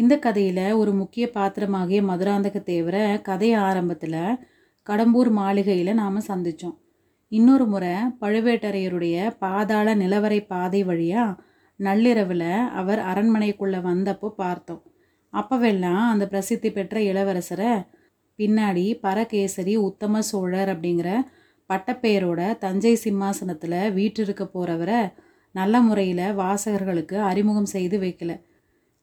இந்த கதையில் ஒரு முக்கிய பாத்திரமாகிய மதுராந்தக தேவரை கதை ஆரம்பத்தில் கடம்பூர் மாளிகையில் நாம் சந்தித்தோம். இன்னொரு முறை பழுவேட்டரையருடைய பாதாள நிலவறை பாதை வழியாக நள்ளிரவில் அவர் அரண்மனைக்குள்ளே வந்தப்போ பார்த்தோம். அப்போவெல்லாம் அந்த பிரசித்தி பெற்ற இளவரசரை பின்னாடி பரகேசரி உத்தம சோழர் அப்படிங்கிற பட்டப்பெயரோட தஞ்சை சிம்மாசனத்தில் வீற்றிருக்க போகிறவரை நல்ல முறையில் வாசகர்களுக்கு அறிமுகம் செய்து வைக்கல.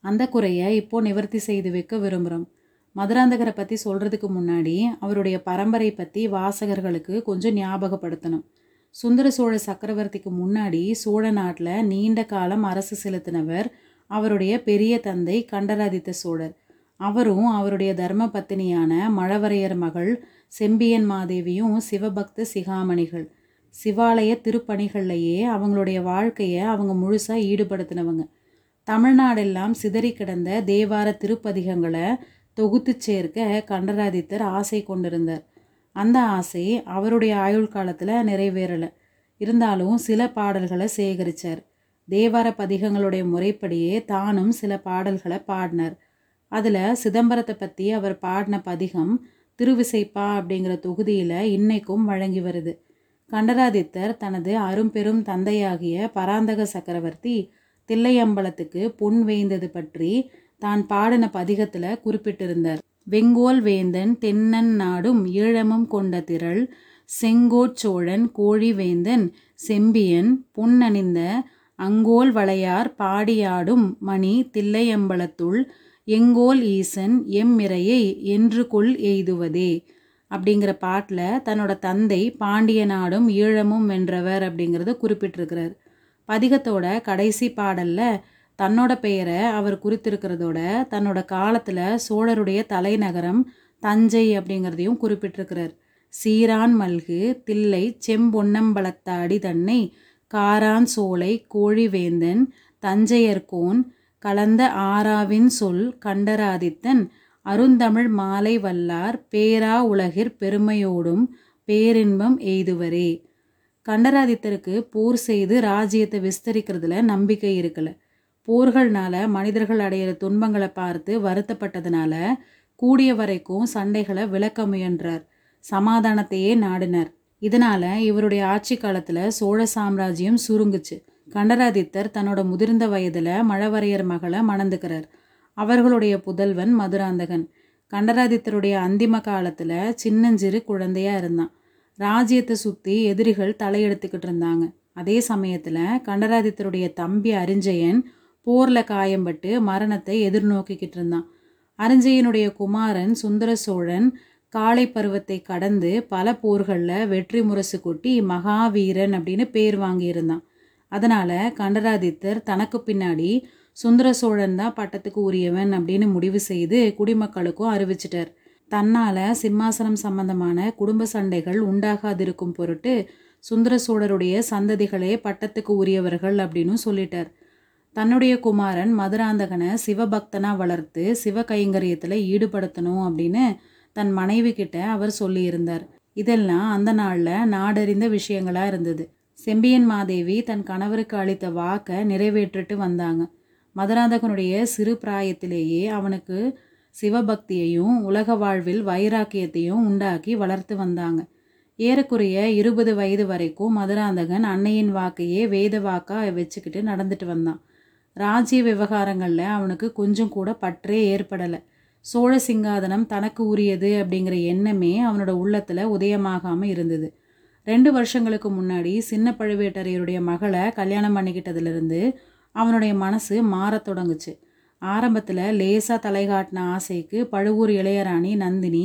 அந்த குறையை இப்போது நிவர்த்தி செய்து வைக்க விரும்புகிறோம். மதுராந்தகரை பற்றி சொல்கிறதுக்கு முன்னாடி அவருடைய பரம்பரை பற்றி வாசகர்களுக்கு கொஞ்சம் ஞாபகப்படுத்தணும். சுந்தர சோழ சக்கரவர்த்திக்கு முன்னாடி சோழ நாட்டில் நீண்ட காலம் அரசு செலுத்தினவர் அவருடைய பெரிய தந்தை கண்டராதித்த சோழர். அவரும் அவருடைய தர்ம பத்தினியான மழவரையர் மகள் செம்பியன் மாதேவியும் சிவபக்த சிகாமணிகள். சிவாலய திருப்பணிகள்லையே அவங்களுடைய வாழ்க்கையை அவங்க முழுசாக ஈடுபடுத்தினவங்க. தமிழ்நாடெல்லாம் சிதறி கிடந்த தேவார திருப்பதிகங்களை தொகுத்து சேர்க்க கண்டராதித்தர் ஆசை கொண்டிருந்தார். அந்த ஆசை அவருடைய ஆயுள் காலத்தில் நிறைவேறலை. இருந்தாலும் சில பாடல்களை சேகரித்தார். தேவார பதிகங்களுடைய முறைப்படியே தானும் சில பாடல்களை பாடினார். அதில் சிதம்பரத்தை பற்றி அவர் பாடின பதிகம் திருவிசைப்பா அப்படிங்கிற தொகுதியில் இன்னைக்கும் வழங்கி வருது. கண்டராதித்தர் தனது அரும்பெரும் தந்தையாகிய பராந்தக சக்கரவர்த்தி தில்லையம்பலத்துக்கு பொன் வேய்ந்தது பற்றி தான் பாடின பதிகத்தில் குறிப்பிட்டிருந்தார். வெங்கோல் வேந்தன் தென்னன் நாடும் ஈழமும் கொண்ட திரள் செங்கோச்சோழன் கோழி வேந்தன் செம்பியன் பொன்னணிந்த அங்கோல் வளையார் பாடியாடும் மணி தில்லையம்பலத்துள் எங்கோல் ஈசன் எம்மிரையை என்று கொள் எய்துவதே அப்படிங்கிற பாட்டில் தன்னோட தந்தை பாண்டிய நாடும் ஈழமும் வென்றவர் அப்படிங்கிறத குறிப்பிட்டிருக்கிறார். பதிகத்தோட கடைசி பாடலில் தன்னோட பெயரை அவர் குறித்திருக்கிறதோட தன்னோட காலத்தில் சோழருடைய தலைநகரம் தஞ்சை அப்படிங்கிறதையும் குறிப்பிட்டிருக்கிறார். சீரான் மல்கு தில்லை செம்பொன்னம்பலத்தாடி தன்னை காரான் சோலை கோழிவேந்தன் தஞ்சையர்கோன் கலந்த ஆராவின் சொல் கண்டராதித்தன் அருந்தமிழ் மாலை வல்லார் பேரா உலகிற் பெருமையோடும் பேரின்பம் எய்துவரே. கண்டராதித்தருக்கு போர் செய்து ராஜ்யத்தை விஸ்தரிக்கிறதுல நம்பிக்கை இருக்கலை. போர்கள்னால மனிதர்கள் அடையிற துன்பங்களை பார்த்து வருத்தப்பட்டதுனால கூடிய வரைக்கும் சண்டைகளை விளக்க முயன்றார். சமாதானத்தையே நாடினார். இதனால் இவருடைய ஆட்சி காலத்தில் சோழ சாம்ராஜ்யம் சுருங்குச்சு. கண்டராதித்தர் தன்னோட முதிர்ந்த வயதில் மழவரையர் மகளை மணந்துக்கிறார். அவர்களுடைய புதல்வன் மதுராந்தகன் கண்டராதித்தருடைய அந்திம காலத்தில் சின்னஞ்சிறு குழந்தையாக இருந்தான். ராஜ்யத்தை சுற்றி எதிரிகள் தலையெடுத்துக்கிட்டு இருந்தாங்க. அதே சமயத்தில் கண்டராதித்தருடைய தம்பி அறிஞ்சன் போரில் காயம்பட்டு மரணத்தை எதிர்நோக்கிக்கிட்டு இருந்தான். அறிஞ்சையனுடைய குமாரன் சுந்தர சோழன் காளை பருவத்தை கடந்து பல போர்களில் வெற்றி முரசு கொட்டி மகாவீரன் அப்படின்னு பேர் வாங்கியிருந்தான். அதனால் கண்டராதித்தர் தனக்கு பின்னாடி சுந்தர சோழன் தான் பட்டத்துக்கு உரியவன் அப்படின்னு முடிவு செய்து குடிமக்களுக்கும் அறிவிச்சிட்டார். தன்னால் சிம்மாசனம் சம்பந்தமான குடும்ப சண்டைகள் உண்டாகாதிருக்கும் பொருட்டு சுந்தர சோழருடைய சந்ததிகளே பட்டத்துக்கு உரியவர்கள் அப்படின்னு சொல்லிட்டார். தன்னுடைய குமாரன் மதுராந்தகனை சிவபக்தனாக வளர்த்து சிவ கைங்கரியத்தில் ஈடுபடுத்தணும் அப்படின்னு தன் மனைவி கிட்ட அவர் சொல்லியிருந்தார். இதெல்லாம் அந்த நாளில் நாடறிந்த விஷயங்களாக இருந்தது. செம்பியன் மாதேவி தன் கணவருக்கு அளித்த வாக்கை நிறைவேற்றிட்டு வந்தாங்க. மதுராந்தகனுடைய சிறு பிராயத்திலேயே அவனுக்கு சிவபக்தியையும் உலக வாழ்வில் வைராக்கியத்தையும் உண்டாக்கி வளர்த்து வந்தாங்க. ஏறக்குறைய 20 வயது வரைக்கும் மதுராந்தகன் அன்னையின் வாக்கையே வேத வாக்காக வச்சுக்கிட்டு நடந்துட்டு வந்தான். ராஜ்ய விவகாரங்களில் அவனுக்கு கொஞ்சம் கூட பற்றே ஏற்படலை. சோழ சிங்காதனம் தனக்கு உரியது அப்படிங்கிற எண்ணமே அவனோட உள்ளத்தில் உதயமாகாமல் இருந்தது. 2 வருஷங்களுக்கு முன்னாடி சின்ன பழுவேட்டரையருடைய மகளை கல்யாணம் பண்ணிக்கிட்டதுலேருந்து அவனுடைய மனசு மாறத் தொடங்குச்சு. ஆரம்பத்தில் லேசாக தலைகாட்டின ஆசைக்கு பழுவூர் இளையராணி நந்தினி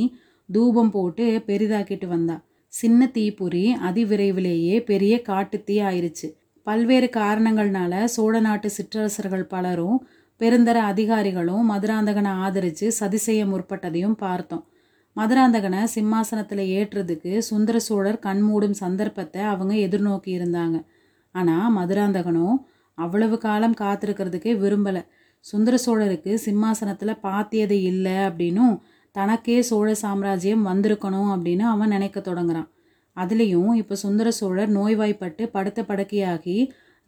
தூபம் போட்டு பெரிதாக்கிட்டு வந்தா. சின்ன தீப்புரி அதிவிரைவிலேயே பெரிய காட்டுத்தீ ஆயிடுச்சு. பல்வேறு காரணங்கள்னால சோழ நாட்டு சிற்றரசர்கள் பலரும் பெருந்தர அதிகாரிகளும் மதுராந்தகனை ஆதரித்து சதி செய்ய முற்பட்டதையும் பார்த்தோம். மதுராந்தகனை சிம்மாசனத்தில் ஏற்றுறதுக்கு சுந்தர சோழர் கண்மூடும் சந்தர்ப்பத்தை அவங்க எதிர்நோக்கி இருந்தாங்க. ஆனால் மதுராந்தகனும் அவ்வளவு காலம் காத்திருக்கிறதுக்கே விரும்பலை. சுந்தர சோழருக்கு சிம்மாசனத்தில் பாத்தியது இல்லை அப்படின்னும் தனக்கே சோழ சாம்ராஜ்யம் வந்திருக்கணும் அப்படின்னு அவன் நினைக்க தொடங்குறான். அதுலேயும் இப்போ சுந்தர சோழர் நோய்வாய்ப்பட்டு படுத்த படுக்கையாகி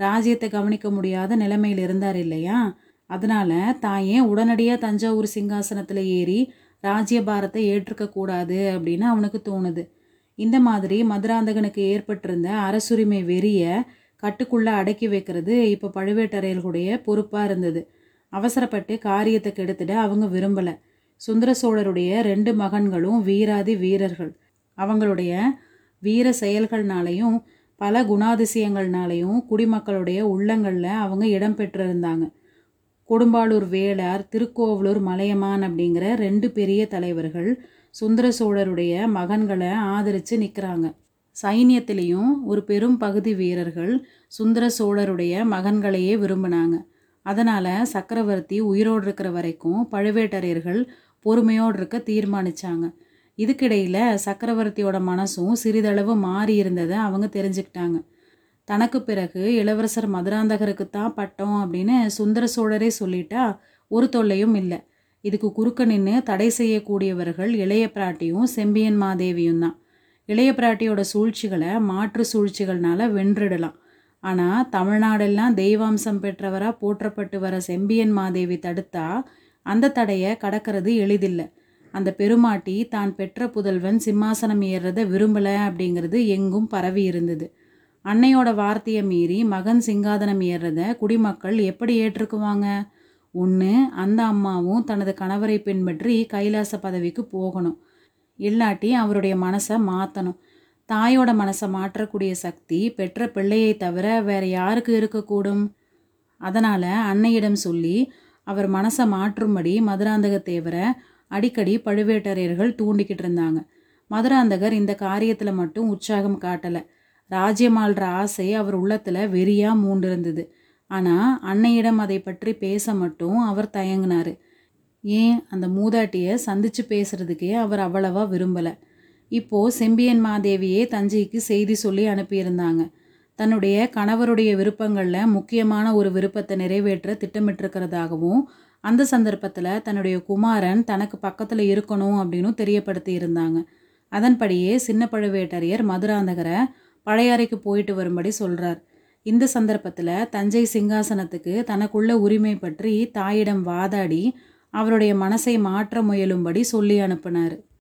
ராஜ்யத்தை கவனிக்க முடியாத நிலைமையில் இருந்தார் இல்லையா? அதனால் தான் ஏன் உடனடியாக தஞ்சாவூர் சிங்காசனத்தில் ஏறி ராஜ்யபாரத்தை ஏற்றுக்கக்கூடாது அப்படின்னு அவனுக்கு தோணுது. இந்த மாதிரி மதுராந்தகனுக்கு ஏற்பட்டிருந்த அரசுரிமை வெறியை கட்டுக்குள்ளே அடக்கி வைக்கிறது இப்போ பழுவேட்டரையர்களுடைய பொறுப்பாக இருந்தது. அவசரப்பட்டு காரியத்தை கெடுத்துட அவங்க விரும்பலை. சுந்தர சோழருடைய 2 மகன்களும் வீராதி வீரர்கள். அவங்களுடைய வீர செயல்கள்னாலையும் பல குணாதிசயங்கள்னாலையும் குடிமக்களுடைய உள்ளங்களில் அவங்க இடம் பெற்றிருந்தாங்க. கொடும்பாலூர் வேளார், திருக்கோவிலூர் மலையமான் அப்படிங்கிற 2 பெரிய தலைவர்கள் சுந்தர சோழருடைய மகன்களை ஆதரித்து நிற்கிறாங்க. சைன்யத்திலையும் ஒரு பெரும் பகுதி வீரர்கள் சுந்தர சோழருடைய மகன்களையே விரும்பினாங்க. அதனால் சக்கரவர்த்தி உயிரோடு இருக்கிற வரைக்கும் பழுவேட்டரையர்கள் பொறுமையோடு இருக்க தீர்மானித்தாங்க. இதுக்கிடையில் சக்கரவர்த்தியோட மனசும் சிறிதளவு மாறி இருந்ததை அவங்க தெரிஞ்சுக்கிட்டாங்க. தனக்கு பிறகு இளவரசர் மதுராந்தகருக்கு தான் பட்டம் அப்படின்னு சுந்தர சோழரே சொல்லிட்டா ஒரு தொல்லையும் இல்லை. இதுக்கு குறுக்க நின்று தடை செய்யக்கூடியவர்கள் இளைய பிராட்டியும் செம்பியன் மாதேவியும் தான். இளைய பிராட்டியோட சூழ்ச்சிகளை மாற்று சூழ்ச்சிகள்னால வென்றிடலாம். ஆனால் தமிழ்நாடெல்லாம் தெய்வாம்சம் பெற்றவராக போற்றப்பட்டு வர செம்பியன் மாதேவி தடுத்தா அந்த தடையை கடக்கிறது எளிதில்லை. அந்த பெருமாட்டி தான் பெற்ற புதல்வன் சிம்மாசனம் ஏறுறதை விரும்பலை அப்படிங்கிறது எங்கும் பரவி இருந்தது. அன்னையோட வார்த்தையை மீறி மகன் சிங்காதனம் ஏறுறத குடிமக்கள் எப்படி ஏற்றுக்குவாங்க? ஒன்று, அந்த அம்மாவும் தனது கணவரை பின்பற்றி கைலாச பதவிக்கு போகணும், இல்லாட்டி அவருடைய மனசை மாற்றணும். தாயோட மனசை மாற்றக்கூடிய சக்தி பெற்ற பிள்ளையை தவிர வேறு யாருக்கு இருக்கக்கூடும்? அதனால் அன்னையிடம் சொல்லி அவர் மனசை மாற்றும்படி மதுராந்தக தேவரை அடிக்கடி பழுவேட்டரையர்கள் தூண்டிக்கிட்டு இருந்தாங்க. மதுராந்தகர் இந்த காரியத்தில் மட்டும் உற்சாகம் காட்டலை. ராஜ்யமாள்ற ஆசை அவர் உள்ளத்தில் வெறியாக மூண்டிருந்தது. ஆனால் அன்னையிடம் அதை பற்றி பேச மட்டும் அவர் தயங்கினார். ஏன், அந்த மூதாட்டியை சந்தித்து பேசுறதுக்கே அவர் அவ்வளவா விரும்பலை. இப்போது செம்பியன் மாதேவியே தஞ்சைக்கு செய்தி சொல்லி அனுப்பியிருந்தாங்க. தன்னுடைய கணவருடைய விருப்பங்களில் முக்கியமான ஒரு விருப்பத்தை நிறைவேற்ற திட்டமிட்டிருக்கிறதாகவும் அந்த சந்தர்ப்பத்தில் தன்னுடைய குமாரன் தனக்கு பக்கத்தில் இருக்கணும் அப்படின்னு தெரியப்படுத்தி இருந்தாங்க. அதன்படியே சின்ன பழுவேட்டரையர் மதுராந்தகரை பழையாறைக்கு போயிட்டு வரும்படி சொல்கிறார். இந்த சந்தர்ப்பத்தில் தஞ்சை சிங்காசனத்துக்கு தனக்குள்ள உரிமை பற்றி தாயிடம் வாதாடி அவருடைய மனசை மாற்ற முயலும்படி சொல்லி அனுப்பினார்.